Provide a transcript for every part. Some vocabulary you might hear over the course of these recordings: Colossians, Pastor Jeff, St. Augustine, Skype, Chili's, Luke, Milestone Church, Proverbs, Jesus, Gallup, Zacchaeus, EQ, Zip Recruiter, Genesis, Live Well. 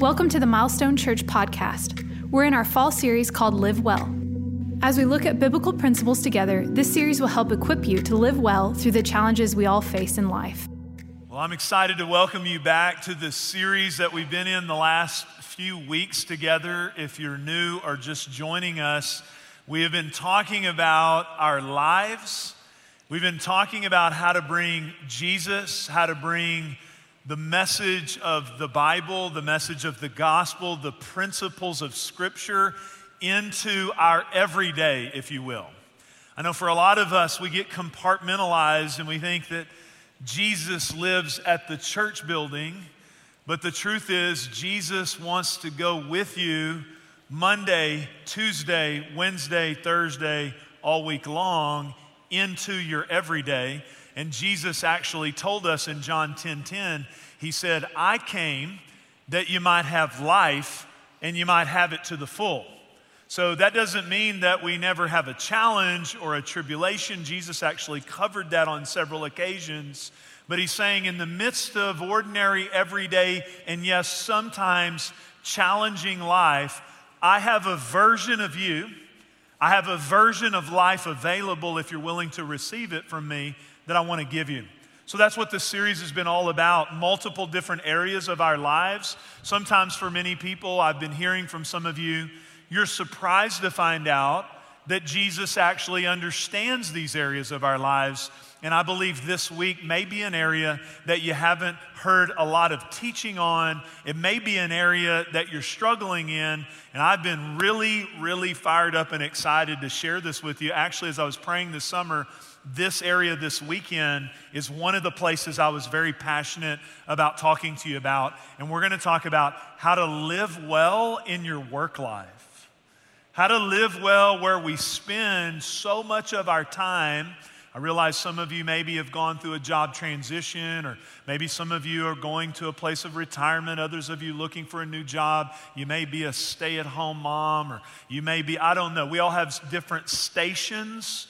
Welcome to the Milestone Church podcast. We're in our fall series called Live Well. As we look at biblical principles together, this series will help equip you to live well through the challenges we all face in life. Well, I'm excited to welcome you back to this series that we've been in the last few weeks together. If you're new or just joining us, we have been talking about our lives. We've been talking about how to bring Jesus, how to bring the message of the Bible, the message of the gospel, the principles of Scripture into our everyday, if you will. I know for a lot of us, we get compartmentalized and we think that Jesus lives at the church building, but the truth is Jesus wants to go with you Monday, Tuesday, Wednesday, Thursday, all week long into your everyday. And Jesus actually told us in John 10:10, he said, "I came that you might have life and you might have it to the full." So that doesn't mean that we never have a challenge or a tribulation. Jesus actually covered that on several occasions. But he's saying in the midst of ordinary, everyday, and yes, sometimes challenging life, I have a version of you. I have a version of life available if you're willing to receive it from me that I want to give you. So that's what this series has been all about, multiple different areas of our lives. Sometimes for many people, I've been hearing from some of you, you're surprised to find out that Jesus actually understands these areas of our lives. And I believe this week may be an area that you haven't heard a lot of teaching on. It may be an area that you're struggling in. And I've been really fired up and excited to share this with you. Actually, as I was praying this summer, this area this weekend is one of the places I was very passionate about talking to you about. And we're going to talk about how to live well in your work life. How to live well where we spend so much of our time. I realize some of you maybe have gone through a job transition, or maybe some of you are going to a place of retirement, others of you looking for a new job. You may be a stay-at-home mom, or you may be, I don't know. We all have different stations.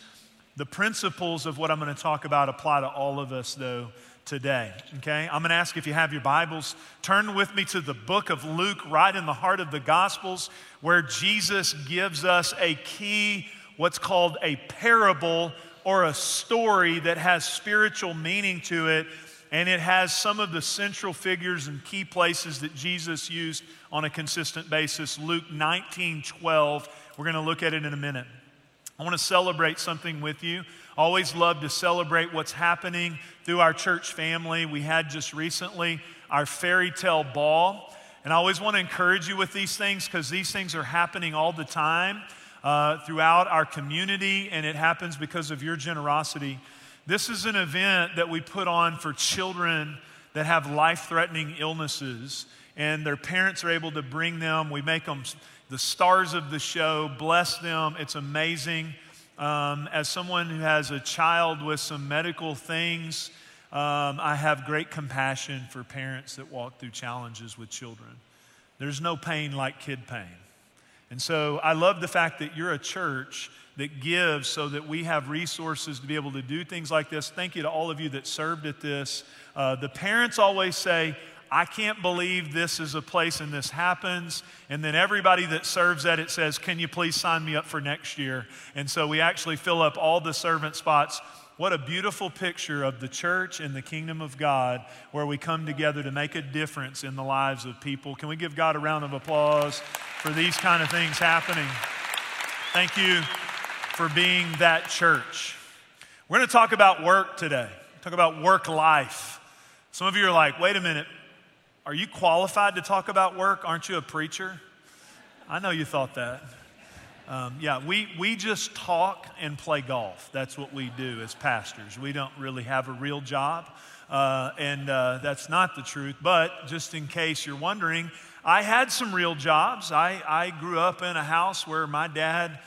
The principles of what I'm going to talk about apply to all of us, though, today, okay? I'm going to ask if you have your Bibles, turn with me to the book of Luke, right in the heart of the Gospels, where Jesus gives us a key, what's called a parable or a story that has spiritual meaning to it, and it has some of the central figures and key places that Jesus used on a consistent basis. Luke 19:12, we're going to look at it in a minute. I want to celebrate something with you. Always love to celebrate what's happening through our church family. We had just recently our fairy tale ball. And I always want to encourage you with these things because these things are happening all the time throughout our community, and it happens because of your generosity. This is an event that we put on for children that have life-threatening illnesses, and their parents are able to bring them. We make them the stars of the show, bless them. It's amazing. As someone who has a child with some medical things, I have great compassion for parents that walk through challenges with children. There's no pain like kid pain. And so I love the fact that you're a church that gives so that we have resources to be able to do things like this. Thank you to all of you that served at this. The parents always say, I can't believe this is a place and this happens. And then everybody that serves at it says, can you please sign me up for next year? And so we actually fill up all the servant spots. What a beautiful picture of the church and the kingdom of God where we come together to make a difference in the lives of people. Can we give God a round of applause for these kind of things happening? Thank you for being that church. We're going to talk about work today. Talk about work life. Some of you are like, wait a minute. Are you qualified to talk about work? Aren't you a preacher? I know you thought that. We just talk and play golf. That's what we do as pastors. We don't really have a real job, and that's not the truth. But just in case you're wondering, I had some real jobs. I grew up in a house where my dad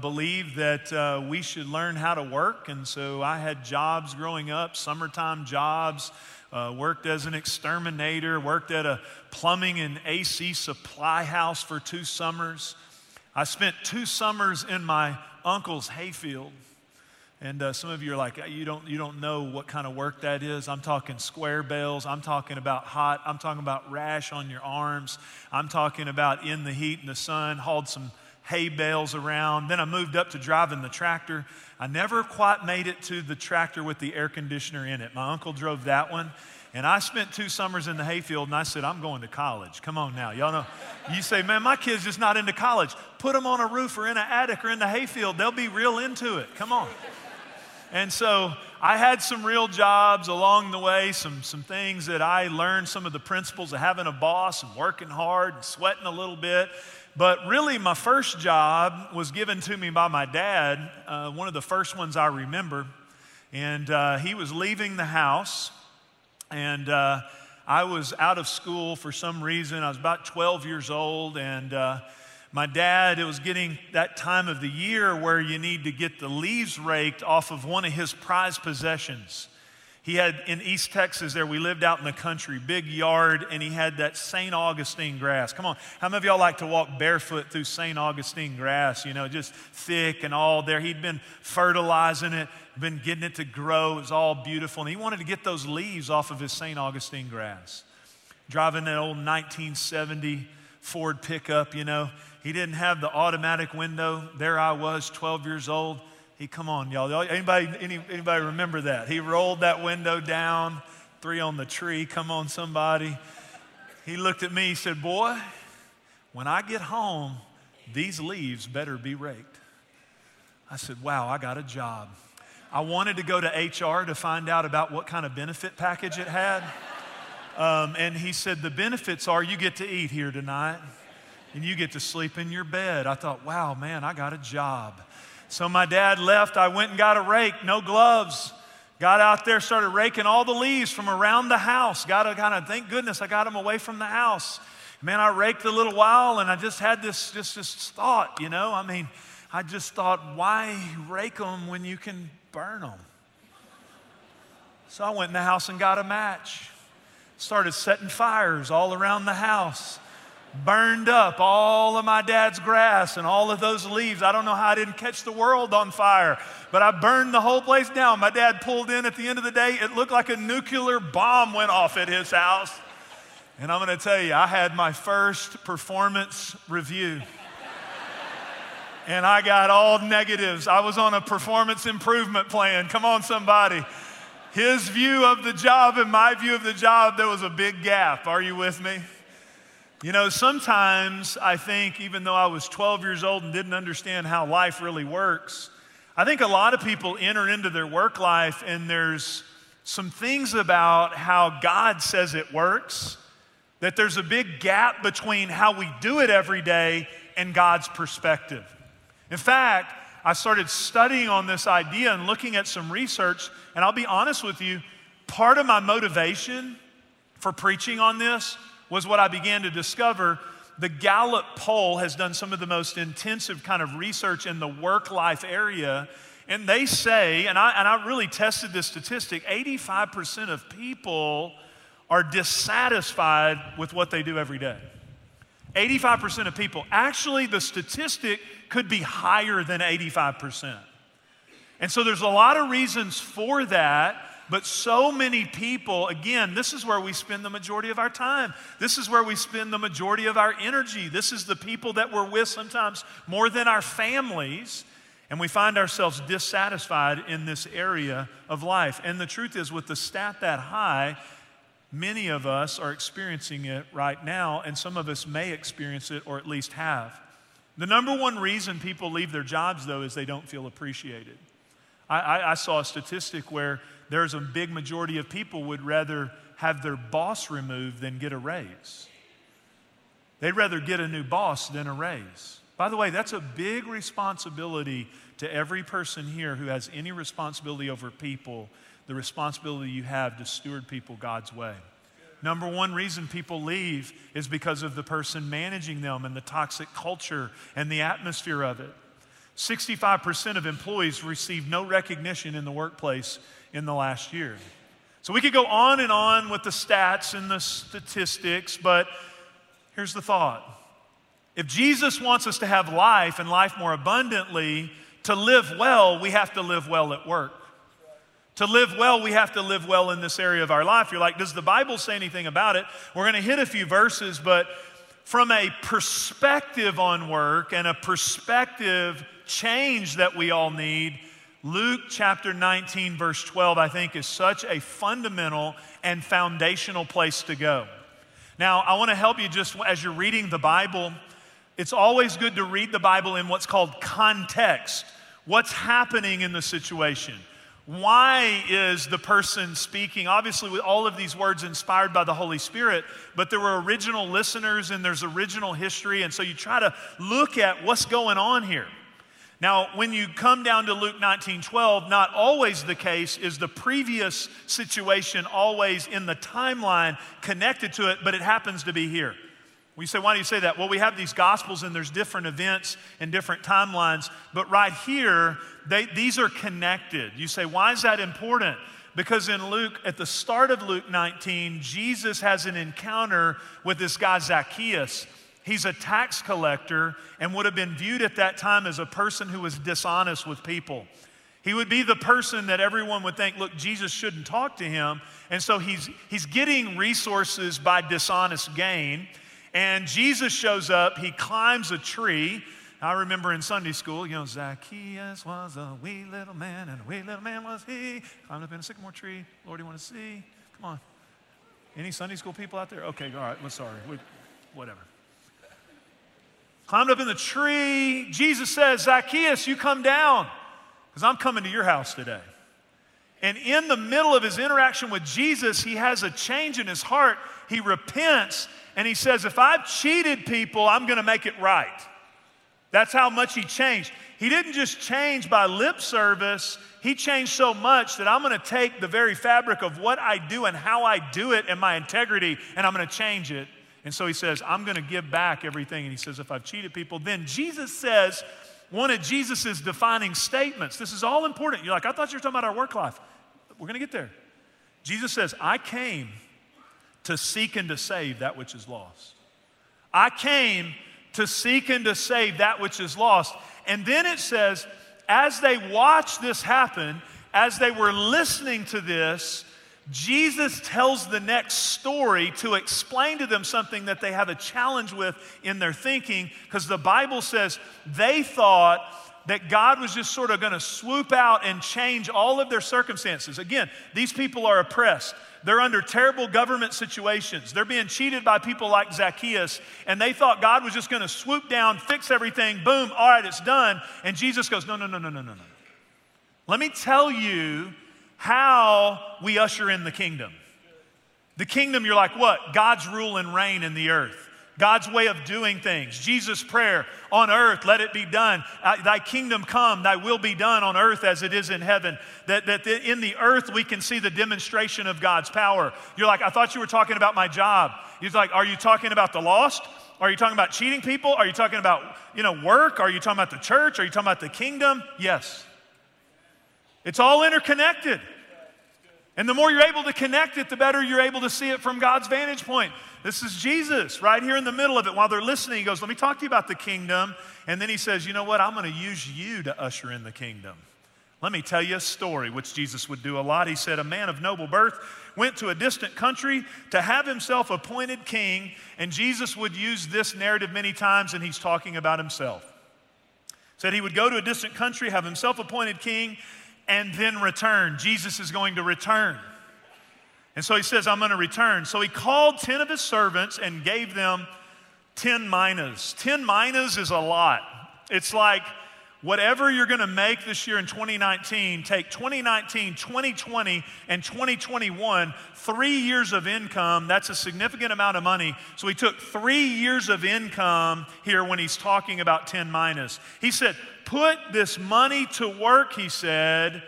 believed that we should learn how to work, and so I had jobs growing up, summertime jobs. Worked as an exterminator, worked at a plumbing and AC supply house for 2 summers. I spent 2 summers in my uncle's hayfield. And some of you are like, you don't know what kind of work that is. I'm talking square bales. I'm talking about hot. I'm talking about rash on your arms. I'm talking about in the heat and the sun, hauled some hay bales around. Then I moved up to driving the tractor. I never quite made it to the tractor with the air conditioner in it. My uncle drove that one. And I spent 2 summers in the hayfield, and I said, I'm going to college. Come on now. Y'all know. You say, man, my kid's just not into college. Put them on a roof or in an attic or in the hayfield. They'll be real into it. Come on. And so I had some real jobs along the way, some things that I learned, some of the principles of having a boss and working hard and sweating a little bit. But really, my first job was given to me by my dad, one of the first ones I remember. And he was leaving the house. And I was out of school for some reason. I was about 12 years old, and my dad, it was getting that time of the year where you need to get the leaves raked off of one of his prized possessions. He had, in East Texas there, we lived out in the country, big yard, and he had that St. Augustine grass. Come on, how many of y'all like to walk barefoot through St. Augustine grass, you know, just thick and all there. He'd been fertilizing it, been getting it to grow. It was all beautiful, and he wanted to get those leaves off of his St. Augustine grass. Driving that old 1970 Ford pickup, you know. He didn't have the automatic window. There I was, 12 years old. He, come on, y'all. Anybody remember that? He rolled that window down, 3 on the tree. Come on, somebody. He looked at me, he said, boy, when I get home, these leaves better be raked. I said, wow, I got a job. I wanted to go to HR to find out about what kind of benefit package it had. And he said, the benefits are you get to eat here tonight, and you get to sleep in your bed. I thought, wow, man, I got a job. So my dad left. I went and got a rake, no gloves. Got out there, started raking all the leaves from around the house. Thank goodness I got them away from the house. Man, I raked a little while, and I just had this thought, you know. I mean, I just thought, why rake them when you can burn them? So I went in the house and got a match. Started setting fires all around the house. Burned up all of my dad's grass and all of those leaves. I don't know how I didn't catch the world on fire, but I burned the whole place down. My dad pulled in at the end of the day. It looked like a nuclear bomb went off at his house. And I'm going to tell you, I had my first performance review. And I got all negatives. I was on a performance improvement plan. Come on, somebody. His view of the job and my view of the job, there was a big gap. Are you with me? You know, sometimes I think, even though I was 12 years old and didn't understand how life really works, I think a lot of people enter into their work life and there's some things about how God says it works, that there's a big gap between how we do it every day and God's perspective. In fact, I started studying on this idea and looking at some research, and I'll be honest with you, part of my motivation for preaching on this was what I began to discover. The Gallup poll has done some of the most intensive kind of research in the work-life area, and they say, and I really tested this statistic, 85% of people are dissatisfied with what they do every day. 85% of people. Actually, the statistic could be higher than 85%. And so there's a lot of reasons for that. But so many people, again, this is where we spend the majority of our time. This is where we spend the majority of our energy. This is the people that we're with sometimes more than our families, and we find ourselves dissatisfied in this area of life. And the truth is, with the stat that high, many of us are experiencing it right now, and some of us may experience it or at least have. The number one reason people leave their jobs, though, is they don't feel appreciated. I saw a statistic where there's a big majority of people would rather have their boss removed than get a raise. They'd rather get a new boss than a raise. By the way, that's a big responsibility to every person here who has any responsibility over people, the responsibility you have to steward people God's way. Number one reason people leave is because of the person managing them and the toxic culture and the atmosphere of it. 65% of employees received no recognition in the workplace in the last year. So we could go on and on with the stats and the statistics, but here's the thought. If Jesus wants us to have life and life more abundantly, To live well, we have to live well at work. To live well, we have to live well in this area of our life. You're like, does the Bible say anything about it? We're going to hit a few verses, but from a perspective on work and a perspective change that we all need, Luke chapter 19, verse 12, I think is such a fundamental and foundational place to go. Now, I want to help you just as you're reading the Bible. It's always good to read the Bible in what's called context. What's happening in the situation? Why is the person speaking? Obviously, with all of these words inspired by the Holy Spirit, but there were original listeners and there's original history, and so you try to look at what's going on here. Now, when you come down to Luke 19:12, not always the case is the previous situation always in the timeline connected to it, but it happens to be here. We say, why do you say that? Well, we have these Gospels and there's different events and different timelines, but right here, these are connected. You say, why is that important? Because in Luke, at the start of Luke 19, Jesus has an encounter with this guy Zacchaeus. He's a tax collector and would have been viewed at that time as a person who was dishonest with people. He would be the person that everyone would think, look, Jesus shouldn't talk to him. And so he's getting resources by dishonest gain. And Jesus shows up, he climbs a tree. I remember in Sunday school, you know, Zacchaeus was a wee little man and a wee little man was he. Climbed up in a sycamore tree. Lord, you want to see? Come on. Any Sunday school people out there? Okay, all right, well, sorry, whatever. Climbed up in the tree. Jesus says, Zacchaeus, you come down because I'm coming to your house today. And in the middle of his interaction with Jesus, he has a change in his heart. He repents and he says, if I've cheated people, I'm going to make it right. That's how much he changed. He didn't just change by lip service. He changed so much that I'm going to take the very fabric of what I do and how I do it and my integrity, and I'm going to change it. And so he says, I'm going to give back everything. And he says, if I've cheated people, then Jesus says one of Jesus's defining statements. This is all important. You're like, I thought you were talking about our work life. We're going to get there. Jesus says, I came to seek and to save that which is lost. I came to seek and to save that which is lost. And then it says, as they watched this happen, as they were listening to this, Jesus tells the next story to explain to them something that they have a challenge with in their thinking, because the Bible says they thought that God was just sort of going to swoop out and change all of their circumstances. Again, these people are oppressed. They're under terrible government situations. They're being cheated by people like Zacchaeus, and they thought God was just going to swoop down, fix everything, boom, all right, it's done. And Jesus goes, no. Let me tell you how we usher in the kingdom. The kingdom, you're like, what? God's rule and reign in the earth. God's way of doing things. Jesus' prayer on earth, let it be done. Thy kingdom come, thy will be done on earth as it is in heaven. That in the earth we can see the demonstration of God's power. You're like, I thought you were talking about my job. He's like, are you talking about the lost? Are you talking about cheating people? Are you talking about, work? Are you talking about the church? Are you talking about the kingdom? Yes. It's all interconnected. And the more you're able to connect it, the better you're able to see it from God's vantage point. This is Jesus right here in the middle of it. While they're listening, he goes, let me talk to you about the kingdom. And then he says, you know what? I'm going to use you to usher in the kingdom. Let me tell you a story, which Jesus would do a lot. He said, a man of noble birth went to a distant country to have himself appointed king. And Jesus would use this narrative many times, and he's talking about himself. Said he would go to a distant country, have himself appointed king, and then return. Jesus is going to return. And so he says, I'm going to return. So he called 10 of his servants and gave them 10 minas. 10 minas is a lot. It's like whatever you're going to make this year in 2019, take 2019, 2020, and 2021, 3 years of income. That's a significant amount of money. So he took 3 years of income here when he's talking about 10 minas. He said, put this money to work, he said.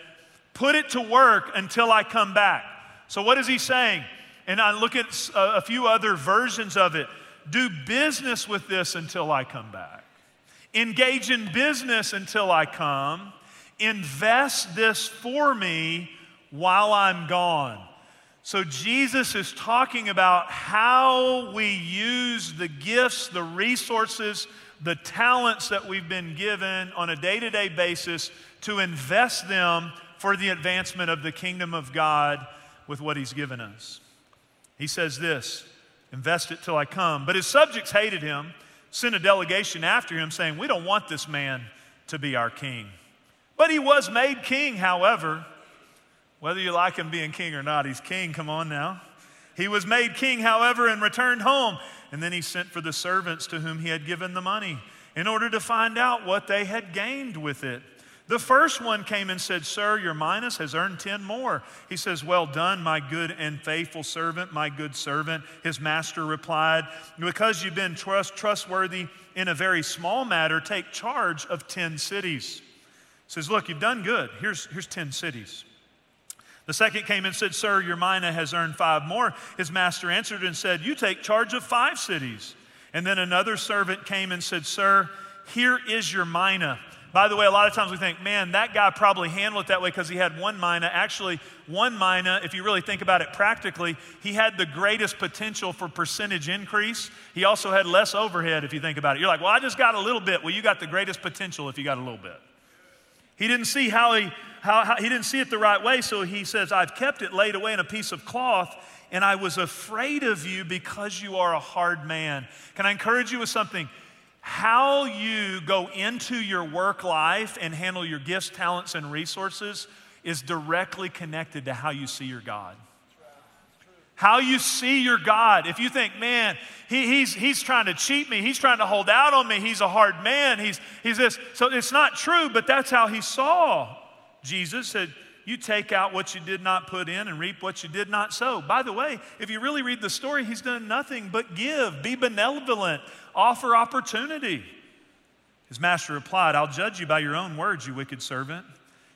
Put it to work until I come back. So what is he saying? And I look at a few other versions of it. Do business with this until I come back. Engage in business until I come. Invest this for me while I'm gone. So Jesus is talking about how we use the gifts, the resources, the talents that we've been given on a day-to-day basis to invest them for the advancement of the kingdom of God with what he's given us. He says this, invest it till I come. But his subjects hated him, sent a delegation after him saying, we don't want this man to be our king. But he was made king, however. Whether you like him being king or not, he's king, come on now. He was made king, however, and returned home. And then he sent for the servants to whom he had given the money in order to find out what they had gained with it. The first one came and said, sir, your minus has earned 10 more. He says, well done, my good and faithful servant, my good servant. His master replied, because you've been trustworthy in a very small matter, take charge of 10 cities. He says, look, you've done good. Here's 10 cities. The second came and said, sir, your mina has earned 5 more. His master answered and said, you take charge of 5 cities. And then another servant came and said, sir, here is your mina. By the way, a lot of times we think, man, that guy probably handled it that way because he had one mina. Actually, one mina, if you really think about it practically, he had the greatest potential for percentage increase. He also had less overhead, if you think about it. You're like, well, I just got a little bit. Well, you got the greatest potential if you got a little bit. He didn't see he didn't see it the right way, so he says, I've kept it laid away in a piece of cloth, and I was afraid of you because you are a hard man. Can I encourage you with something? How you go into your work life and handle your gifts, talents, and resources is directly connected to how you see your God. How you see your God. If you think, man, he's trying to cheat me. He's trying to hold out on me. He's a hard man. He's this. So it's not true, but that's how he saw Jesus. Said, you take out what you did not put in and reap what you did not sow. By the way, if you really read the story, he's done nothing but give, be benevolent, offer opportunity. His master replied, I'll judge you by your own words, you wicked servant.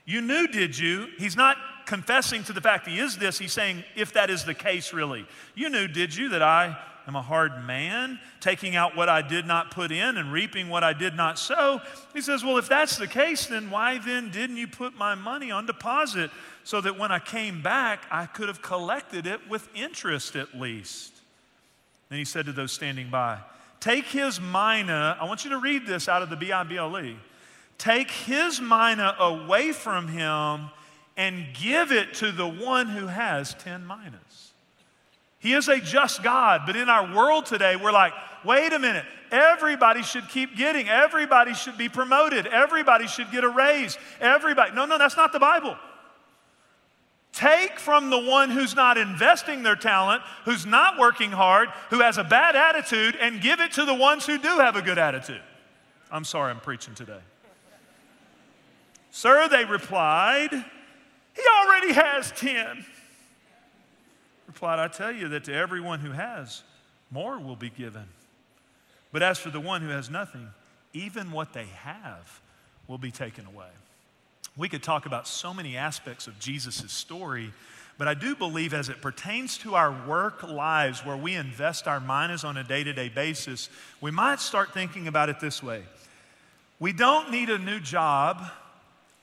You knew, did you? He's not confessing to the fact he is this. He's saying, if that is the case, really. You knew, did you, that I am a hard man, taking out what I did not put in and reaping what I did not sow? He says, well, if that's the case, then why then didn't you put my money on deposit so that when I came back, I could have collected it with interest at least? Then he said to those standing by, take his mina. I want you to read this out of the Bible. Take his mina away from him and give it to the one who has 10 minas. He is a just God, but in our world today, we're like, wait a minute, everybody should keep getting, everybody should be promoted, everybody should get a raise, everybody. No, that's not the Bible. Take from the one who's not investing their talent, who's not working hard, who has a bad attitude, and give it to the ones who do have a good attitude. I'm sorry, I'm preaching today. Sir, they replied, he already has 10. Replied, I tell you that to everyone who has, more will be given. But as for the one who has nothing, even what they have will be taken away. We could talk about so many aspects of Jesus' story, but I do believe as it pertains to our work lives where we invest our minds on a day-to-day basis, we might start thinking about it this way. We don't need a new job,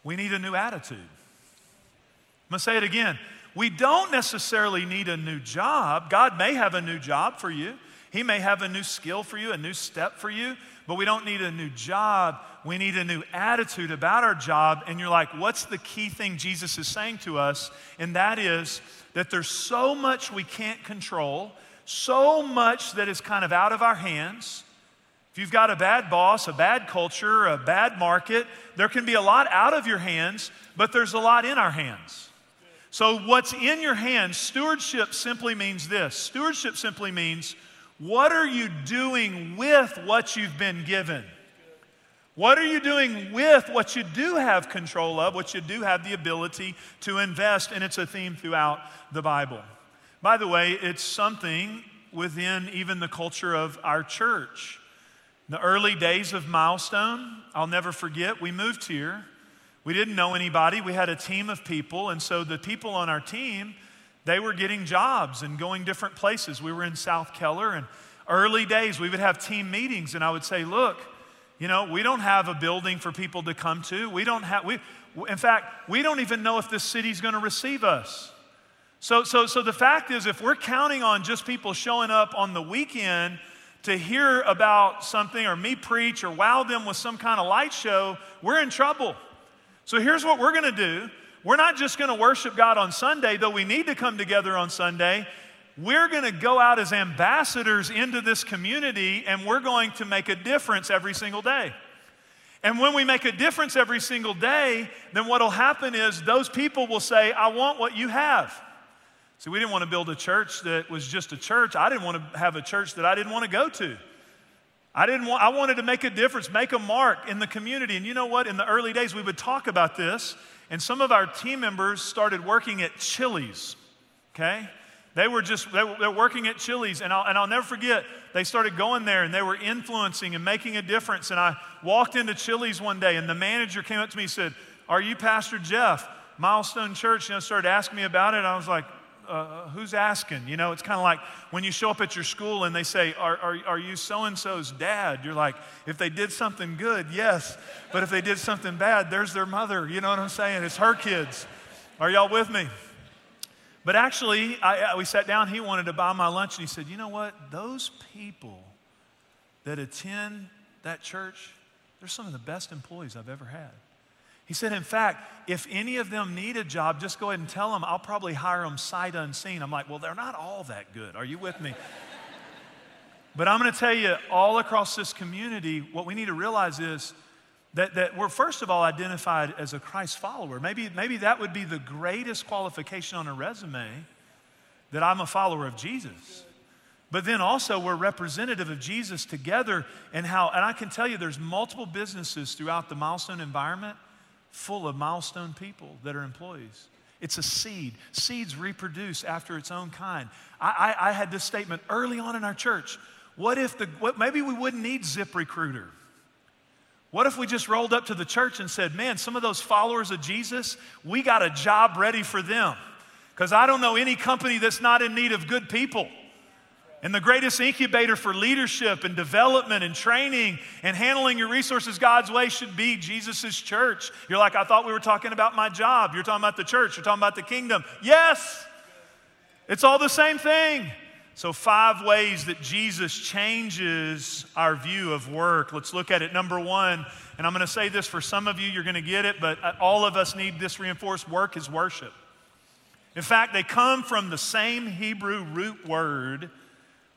we need a new attitude. I'm going to say it again. We don't necessarily need a new job. God may have a new job for you. He may have a new skill for you, a new step for you, but we don't need a new job. We need a new attitude about our job. And you're like, what's the key thing Jesus is saying to us? And that is that there's so much we can't control, so much that is kind of out of our hands. If you've got a bad boss, a bad culture, a bad market, there can be a lot out of your hands, but there's a lot in our hands. So what's in your hands, stewardship simply means this. Stewardship simply means, what are you doing with what you've been given? What are you doing with what you do have control of, what you do have the ability to invest? And it's a theme throughout the Bible. By the way, it's something within even the culture of our church. In the early days of Milestone, I'll never forget, we moved here. We didn't know anybody. We had a team of people, and so the people on our team, they were getting jobs and going different places. We were in South Keller, and early days, we would have team meetings, and I would say, look, you know, we don't have a building for people to come to. We don't have, in fact, we don't even know if this city's going to receive us. So the fact is, if we're counting on just people showing up on the weekend to hear about something or me preach or wow them with some kind of light show, we're in trouble. So here's what we're going to do. We're not just going to worship God on Sunday, though we need to come together on Sunday. We're going to go out as ambassadors into this community, and we're going to make a difference every single day. And when we make a difference every single day, then what'll happen is those people will say, I want what you have. See, we didn't want to build a church that was just a church. I didn't want to have a church that I didn't want to go to. I wanted to make a difference, make a mark in the community. And you know what? In the early days, we would talk about this, and some of our team members started working at Chili's, okay? They were working at Chili's, and I'll never forget, they started going there, and they were influencing and making a difference. And I walked into Chili's one day, and the manager came up to me and said, are you Pastor Jeff, Milestone Church? You know, started asking me about it, and I was like, who's asking? You know, it's kind of like when you show up at your school and they say, are you so-and-so's dad? You're like, if they did something good, yes. But if they did something bad, there's their mother. You know what I'm saying? It's her kids. Are y'all with me? But actually, we sat down. He wanted to buy my lunch, and he said, you know what? Those people that attend that church, they're some of the best employees I've ever had. He said, in fact, if any of them need a job, just go ahead and tell them. I'll probably hire them sight unseen. I'm like, well, they're not all that good. Are you with me? But I'm going to tell you, all across this community, what we need to realize is that we're, first of all, identified as a Christ follower. Maybe that would be the greatest qualification on a resume, that I'm a follower of Jesus. But then also, we're representative of Jesus together. And I can tell you, there's multiple businesses throughout the Milestone environment full of Milestone people that are employees. It's a seed. Seeds reproduce after its own kind. I had this statement early on in our church. Maybe we wouldn't need Zip Recruiter. What if we just rolled up to the church and said, man, some of those followers of Jesus, we got a job ready for them, because I don't know any company that's not in need of good people. And the greatest incubator for leadership and development and training and handling your resources God's way should be Jesus' church. You're like, I thought we were talking about my job. You're talking about the church. You're talking about the kingdom. Yes, it's all the same thing. So 5 ways that Jesus changes our view of work. Let's look at it. Number 1, and I'm going to say this, for some of you, you're going to get it, but all of us need this reinforced: work is worship. In fact, they come from the same Hebrew root word,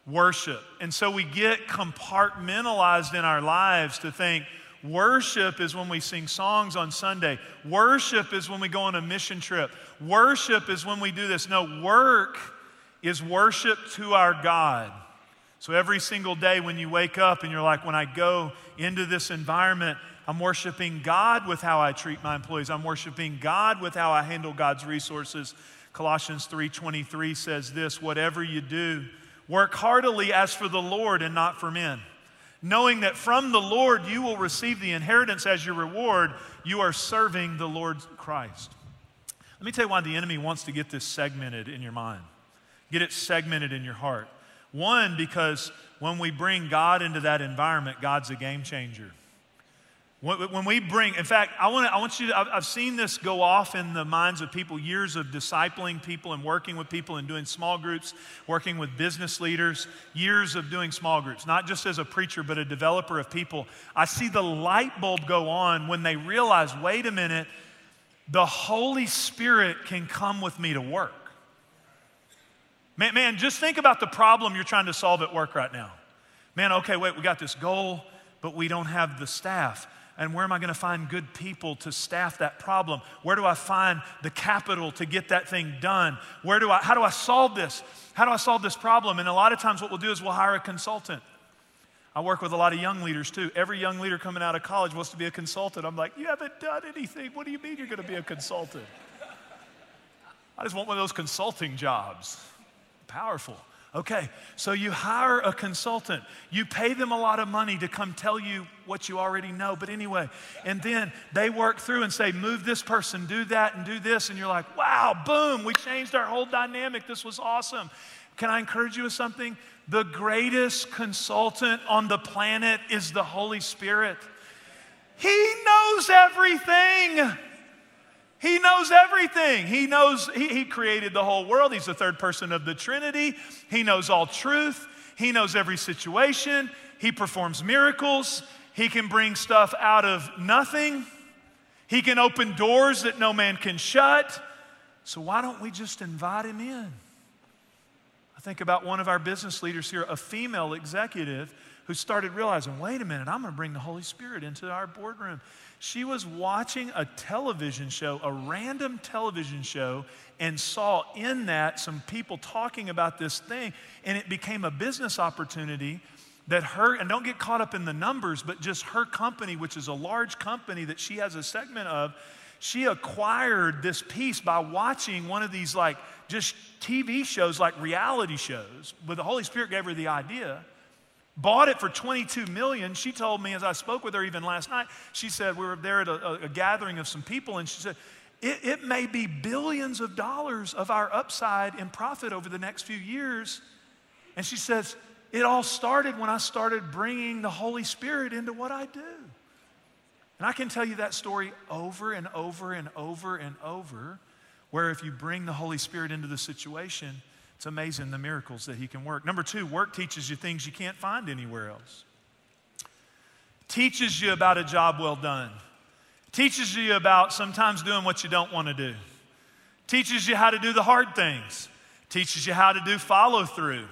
worship. And so we get compartmentalized in our lives to think worship is when we sing songs on Sunday. Worship is when we go on a mission trip. Worship is when we do this. No, work is worship to our God. So every single day when you wake up and you're like, when I go into this environment, I'm worshiping God with how I treat my employees. I'm worshiping God with how I handle God's resources. Colossians 3:23 says this: whatever you do, work heartily as for the Lord and not for men, knowing that from the Lord you will receive the inheritance as your reward. You are serving the Lord Christ. Let me tell you why the enemy wants to get this segmented in your mind. Get it segmented in your heart. One, because when we bring God into that environment, God's a game changer. When we bring, in fact, I've seen this go off in the minds of people, years of discipling people and working with people and doing small groups, working with business leaders, years of doing small groups, not just as a preacher, but a developer of people. I see the light bulb go on when they realize, wait a minute, the Holy Spirit can come with me to work. Man, just think about the problem you're trying to solve at work right now. Man, okay, wait, we got this goal, but we don't have the staff. And where am I going to find good people to staff that problem? Where do I find the capital to get that thing done? How do I solve this? How do I solve this problem? And a lot of times what we'll do is we'll hire a consultant. I work with a lot of young leaders too. Every young leader coming out of college wants to be a consultant. I'm like, you haven't done anything. What do you mean you're going to be a consultant? I just want one of those consulting jobs. Powerful. Okay, so you hire a consultant. You pay them a lot of money to come tell you what you already know. But anyway, and then they work through and say, move this person, do that, and do this. And you're like, wow, boom, we changed our whole dynamic. This was awesome. Can I encourage you with something? The greatest consultant on the planet is the Holy Spirit. He knows everything. He knows everything. He knows, he created the whole world. He's the third person of the Trinity. He knows all truth. He knows every situation. He performs miracles. He can bring stuff out of nothing. He can open doors that no man can shut. So why don't we just invite him in? I think about one of our business leaders here, a female executive who started realizing, wait a minute, I'm going to bring the Holy Spirit into our boardroom. She was watching a television show, a random television show, and saw in that some people talking about this thing, and it became a business opportunity that her, and don't get caught up in the numbers, but just her company, which is a large company that she has a segment of, she acquired this piece by watching one of these like just TV shows, like reality shows, but the Holy Spirit gave her the idea. Bought it for $22 million. She told me, as I spoke with her even last night, she said, we were there at a gathering of some people, and she said, it may be billions of dollars of our upside in profit over the next few years. And she says, it all started when I started bringing the Holy Spirit into what I do. And I can tell you that story over and over and over and over, where if you bring the Holy Spirit into the situation, it's amazing the miracles that he can work. Number two, work teaches you things you can't find anywhere else. Teaches you about a job well done. Teaches you about sometimes doing what you don't want to do. Teaches you how to do the hard things. Teaches you how to do follow through.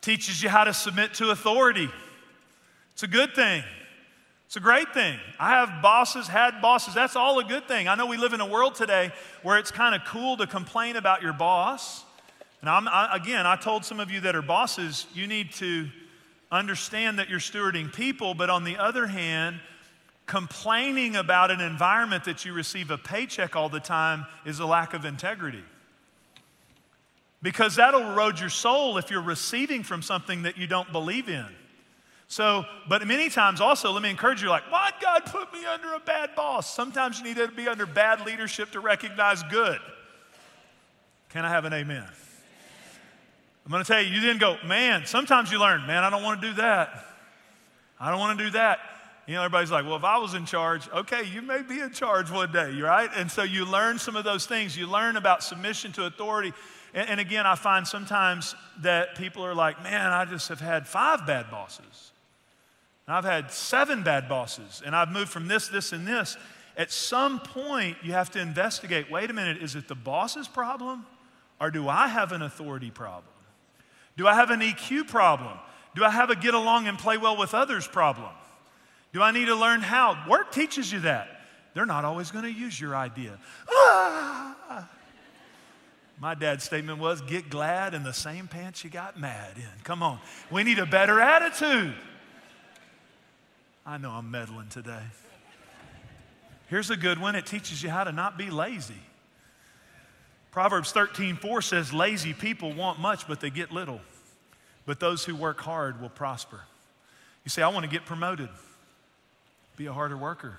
Teaches you how to submit to authority. It's a good thing. It's a great thing. I have bosses, had bosses. That's all a good thing. I know we live in a world today where it's kind of cool to complain about your boss. And I told some of you that are bosses, you need to understand that you're stewarding people, but on the other hand, complaining about an environment that you receive a paycheck all the time is a lack of integrity. Because that'll erode your soul if you're receiving from something that you don't believe in. So, but many times also, let me encourage you, like, why'd God put me under a bad boss? Sometimes you need to be under bad leadership to recognize good. Can I have an amen? I'm going to tell you, you didn't go, man, sometimes you learn, man, I don't want to do that. I don't want to do that. You know, everybody's like, well, if I was in charge, okay, you may be in charge one day, right? And so you learn some of those things. You learn about submission to authority. And again, I find sometimes that people are like, man, I just have had 5 bad bosses. And I've had 7 bad bosses. And I've moved from this, this, and this. At some point, you have to investigate, wait a minute, is it the boss's problem? Or do I have an authority problem? Do I have an EQ problem? Do I have a get along and play well with others problem? Do I need to learn how? Work teaches you that. They're not always going to use your idea. Ah! My dad's statement was, get glad in the same pants you got mad in. Come on. We need a better attitude. I know I'm meddling today. Here's a good one. It teaches you how to not be lazy. Proverbs 13:4 says, lazy people want much, but they get little. But those who work hard will prosper. You say, I want to get promoted. Be a harder worker.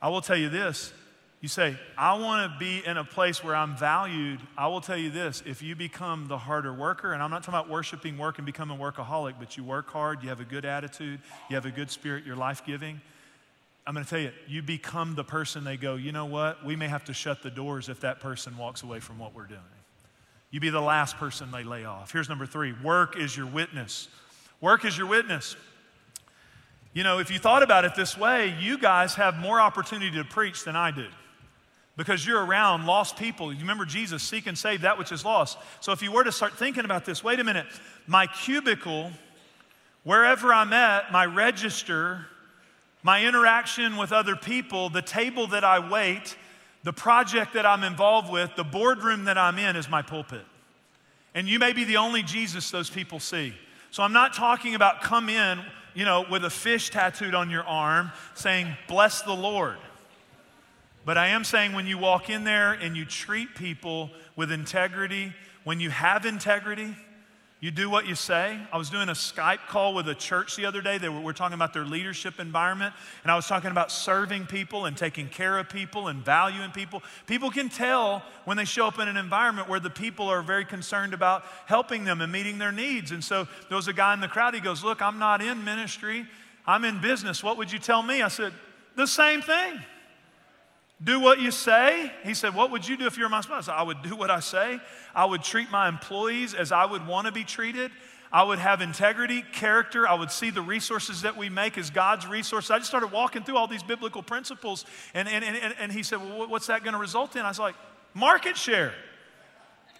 I will tell you this. You say, I want to be in a place where I'm valued. I will tell you this. If you become the harder worker, and I'm not talking about worshiping work and becoming a workaholic, but you work hard, you have a good attitude, you have a good spirit, you're life-giving, I'm going to tell you, you become the person they go, you know what? We may have to shut the doors if that person walks away from what we're doing. You be the last person they lay off. Here's number 3, work is your witness. Work is your witness. You know, if you thought about it this way, you guys have more opportunity to preach than I do because you're around lost people. You remember Jesus, seek and save that which is lost. So if you were to start thinking about this, wait a minute, my cubicle, wherever I'm at, my register, my interaction with other people, the table that I wait, the project that I'm involved with, the boardroom that I'm in is my pulpit. And you may be the only Jesus those people see. So I'm not talking about come in, you know, with a fish tattooed on your arm saying, bless the Lord. But I am saying when you walk in there and you treat people with integrity, when you have integrity, you do what you say. I was doing a Skype call with a church the other day. We're talking about their leadership environment. And I was talking about serving people and taking care of people and valuing people. People can tell when they show up in an environment where the people are very concerned about helping them and meeting their needs. And so there was a guy in the crowd. He goes, look, I'm not in ministry. I'm in business. What would you tell me? I said, the same thing. Do what you say. He said, what would you do if you were my spouse? I would do what I say. I would treat my employees as I would want to be treated. I would have integrity, character. I would see the resources that we make as God's resources. I just started walking through all these biblical principles. And he said, well, what's that going to result in? I was like, market share.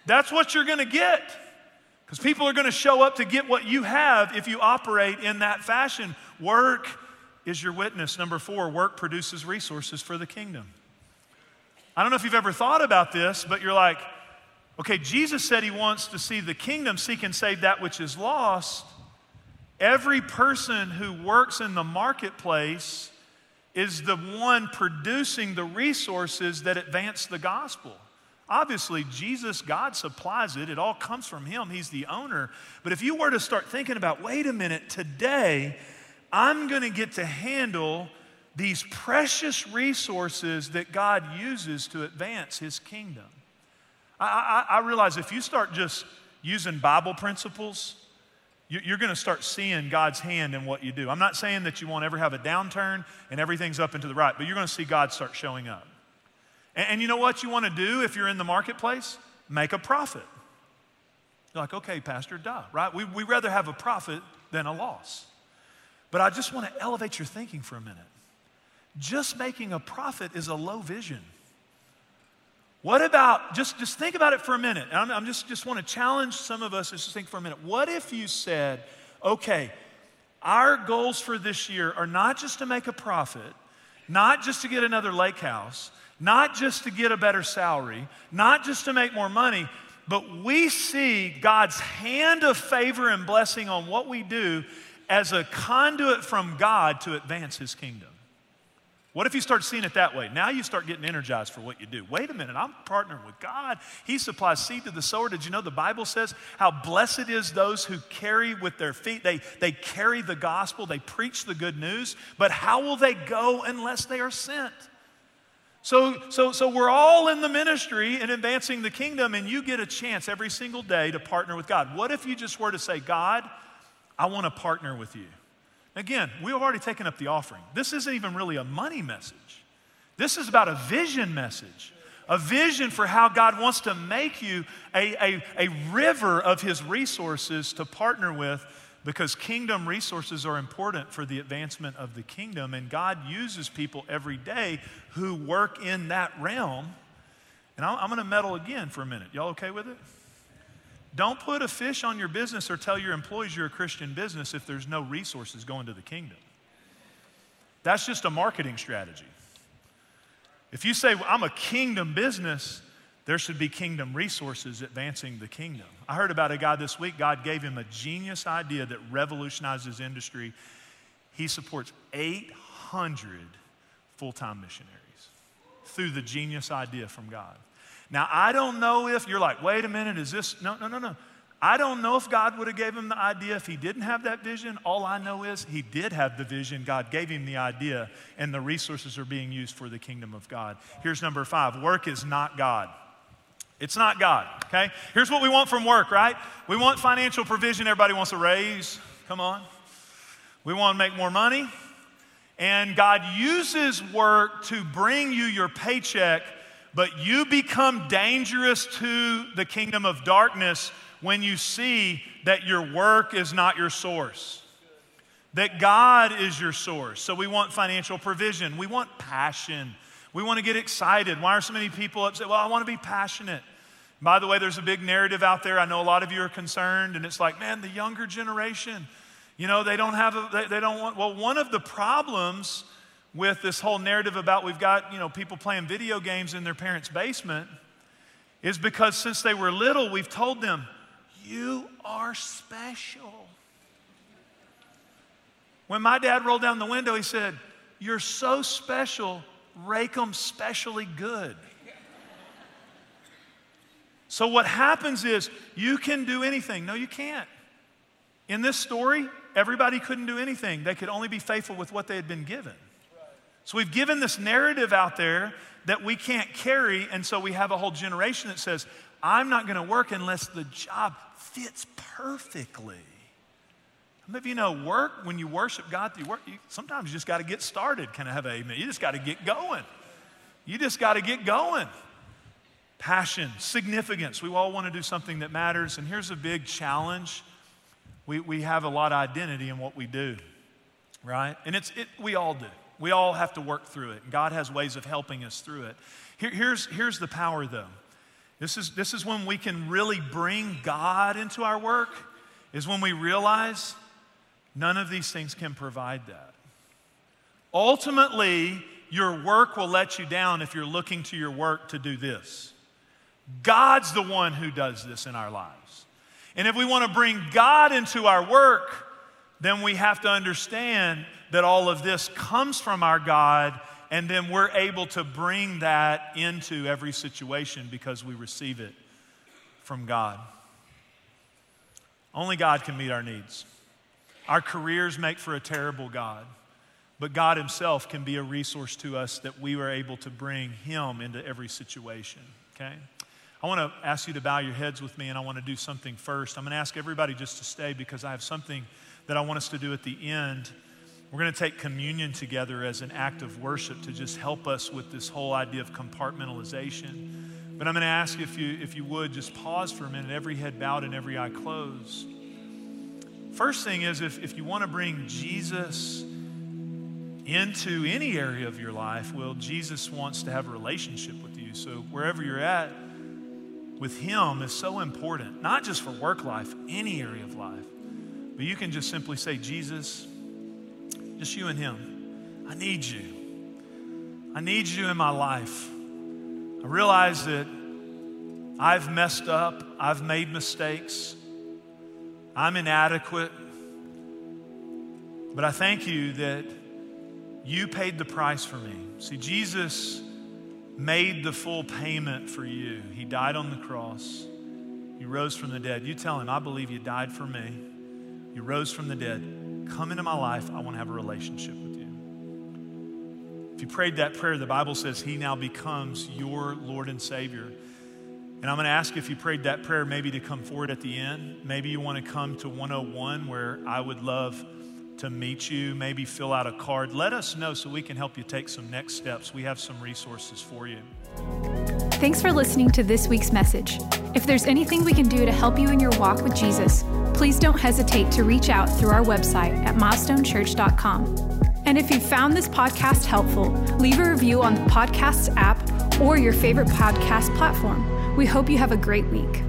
That's what you're going to get. Because people are going to show up to get what you have if you operate in that fashion. Work is your witness. Number four, work produces resources for the kingdom. I don't know if you've ever thought about this, but you're like, okay, Jesus said he wants to see the kingdom seek and save that which is lost. Every person who works in the marketplace is the one producing the resources that advance the gospel. Obviously, Jesus, God supplies it. It all comes from him. He's the owner. But if you were to start thinking about, wait a minute, today I'm going to get to handle these precious resources that God uses to advance his kingdom. I realize if you start just using Bible principles, you're going to start seeing God's hand in what you do. I'm not saying that you won't ever have a downturn and everything's up and to the right, but you're going to see God start showing up. And you know what you want to do if you're in the marketplace? Make a profit. You're like, okay, Pastor, duh, right? We'd rather have a profit than a loss. But I just want to elevate your thinking for a minute. Just making a profit is a low vision. What about, just think about it for a minute. And I just want to challenge some of us just think for a minute. What if you said, okay, our goals for this year are not just to make a profit, not just to get another lake house, not just to get a better salary, not just to make more money, but we see God's hand of favor and blessing on what we do as a conduit from God to advance his kingdom. What if you start seeing it that way? Now you start getting energized for what you do. Wait a minute, I'm partnering with God. He supplies seed to the sower. Did you know the Bible says how blessed is those who carry with their feet? They carry the gospel, they preach the good news, but how will they go unless they are sent? So we're all in the ministry and advancing the kingdom, and you get a chance every single day to partner with God. What if you just were to say, God, I want to partner with you? Again, we've already taken up the offering. This isn't even really a money message. This is about a vision message, a vision for how God wants to make you a river of his resources to partner with, because kingdom resources are important for the advancement of the kingdom, and God uses people every day who work in that realm. And I'm going to meddle again for a minute. Y'all okay with it? Don't put a fish on your business or tell your employees you're a Christian business if there's no resources going to the kingdom. That's just a marketing strategy. If you say, well, I'm a kingdom business, there should be kingdom resources advancing the kingdom. I heard about a guy this week. God gave him a genius idea that revolutionized his industry. He supports 800 full-time missionaries through the genius idea from God. Now, I don't know if you're like, wait a minute, is this? No. I don't know if God would have gave him the idea if he didn't have that vision. All I know is he did have the vision. God gave him the idea, and the resources are being used for the kingdom of God. Here's number five. Work is not God. It's not God, okay? Here's what we want from work, right? We want financial provision. Everybody wants a raise. Come on. We want to make more money. And God uses work to bring you your paycheck, but you become dangerous to the kingdom of darkness when you see that your work is not your source, that God is your source. So we want financial provision. We want passion. We want to get excited. Why are so many people upset? Well, I want to be passionate. By the way, there's a big narrative out there. I know a lot of you are concerned, and it's like, man, the younger generation, you know, they don't have, they don't want, well, one of the problems with this whole narrative about we've got, you know, people playing video games in their parents' basement is because since they were little, we've told them, you are special. When my dad rolled down the window, he said, you're so special, rake 'em specially good. So what happens is you can do anything. No, you can't. In this story, everybody couldn't do anything. They could only be faithful with what they had been given. So we've given this narrative out there that we can't carry, and so we have a whole generation that says, I'm not going to work unless the job fits perfectly. Some of you know work, when you worship God through work, sometimes you just got to get started. Can I have an amen? You just got to get going. You just got to get going. Passion, significance. We all want to do something that matters. And here's a big challenge. We have a lot of identity in what we do, right? And we all do. We all have to work through it. And God has ways of helping us through it. Here's the power, though. This is when we can really bring God into our work, is when we realize none of these things can provide that. Ultimately, your work will let you down if you're looking to your work to do this. God's the one who does this in our lives. And if we want to bring God into our work, then we have to understand that all of this comes from our God, and then we're able to bring that into every situation because we receive it from God. Only God can meet our needs. Our careers make for a terrible God, but God himself can be a resource to us that we are able to bring him into every situation, okay? I want to ask you to bow your heads with me, and I want to do something first. I'm going to ask everybody just to stay because I have something that I want us to do at the end. We're going to take communion together as an act of worship to just help us with this whole idea of compartmentalization. But I'm going to ask you if you would just pause for a minute, every head bowed and every eye closed. First thing is, if you want to bring Jesus into any area of your life, well, Jesus wants to have a relationship with you. So wherever you're at with him is so important, not just for work life, any area of life. But you can just simply say, Jesus, just you and him, I need you. I need you in my life. I realize that I've messed up. I've made mistakes. I'm inadequate, but I thank you that you paid the price for me. See, Jesus made the full payment for you. He died on the cross. He rose from the dead. You tell him, I believe you died for me. You rose from the dead. Come into my life. I want to have a relationship with you. If you prayed that prayer, the Bible says he now becomes your Lord and Savior. And I'm going to ask you, if you prayed that prayer, maybe to come forward at the end. Maybe you want to come to 101 where I would love to meet you. Maybe fill out a card. Let us know so we can help you take some next steps. We have some resources for you. Thanks for listening to this week's message. If there's anything we can do to help you in your walk with Jesus, please don't hesitate to reach out through our website at milestonechurch.com. And if you found this podcast helpful, leave a review on the podcast app or your favorite podcast platform. We hope you have a great week.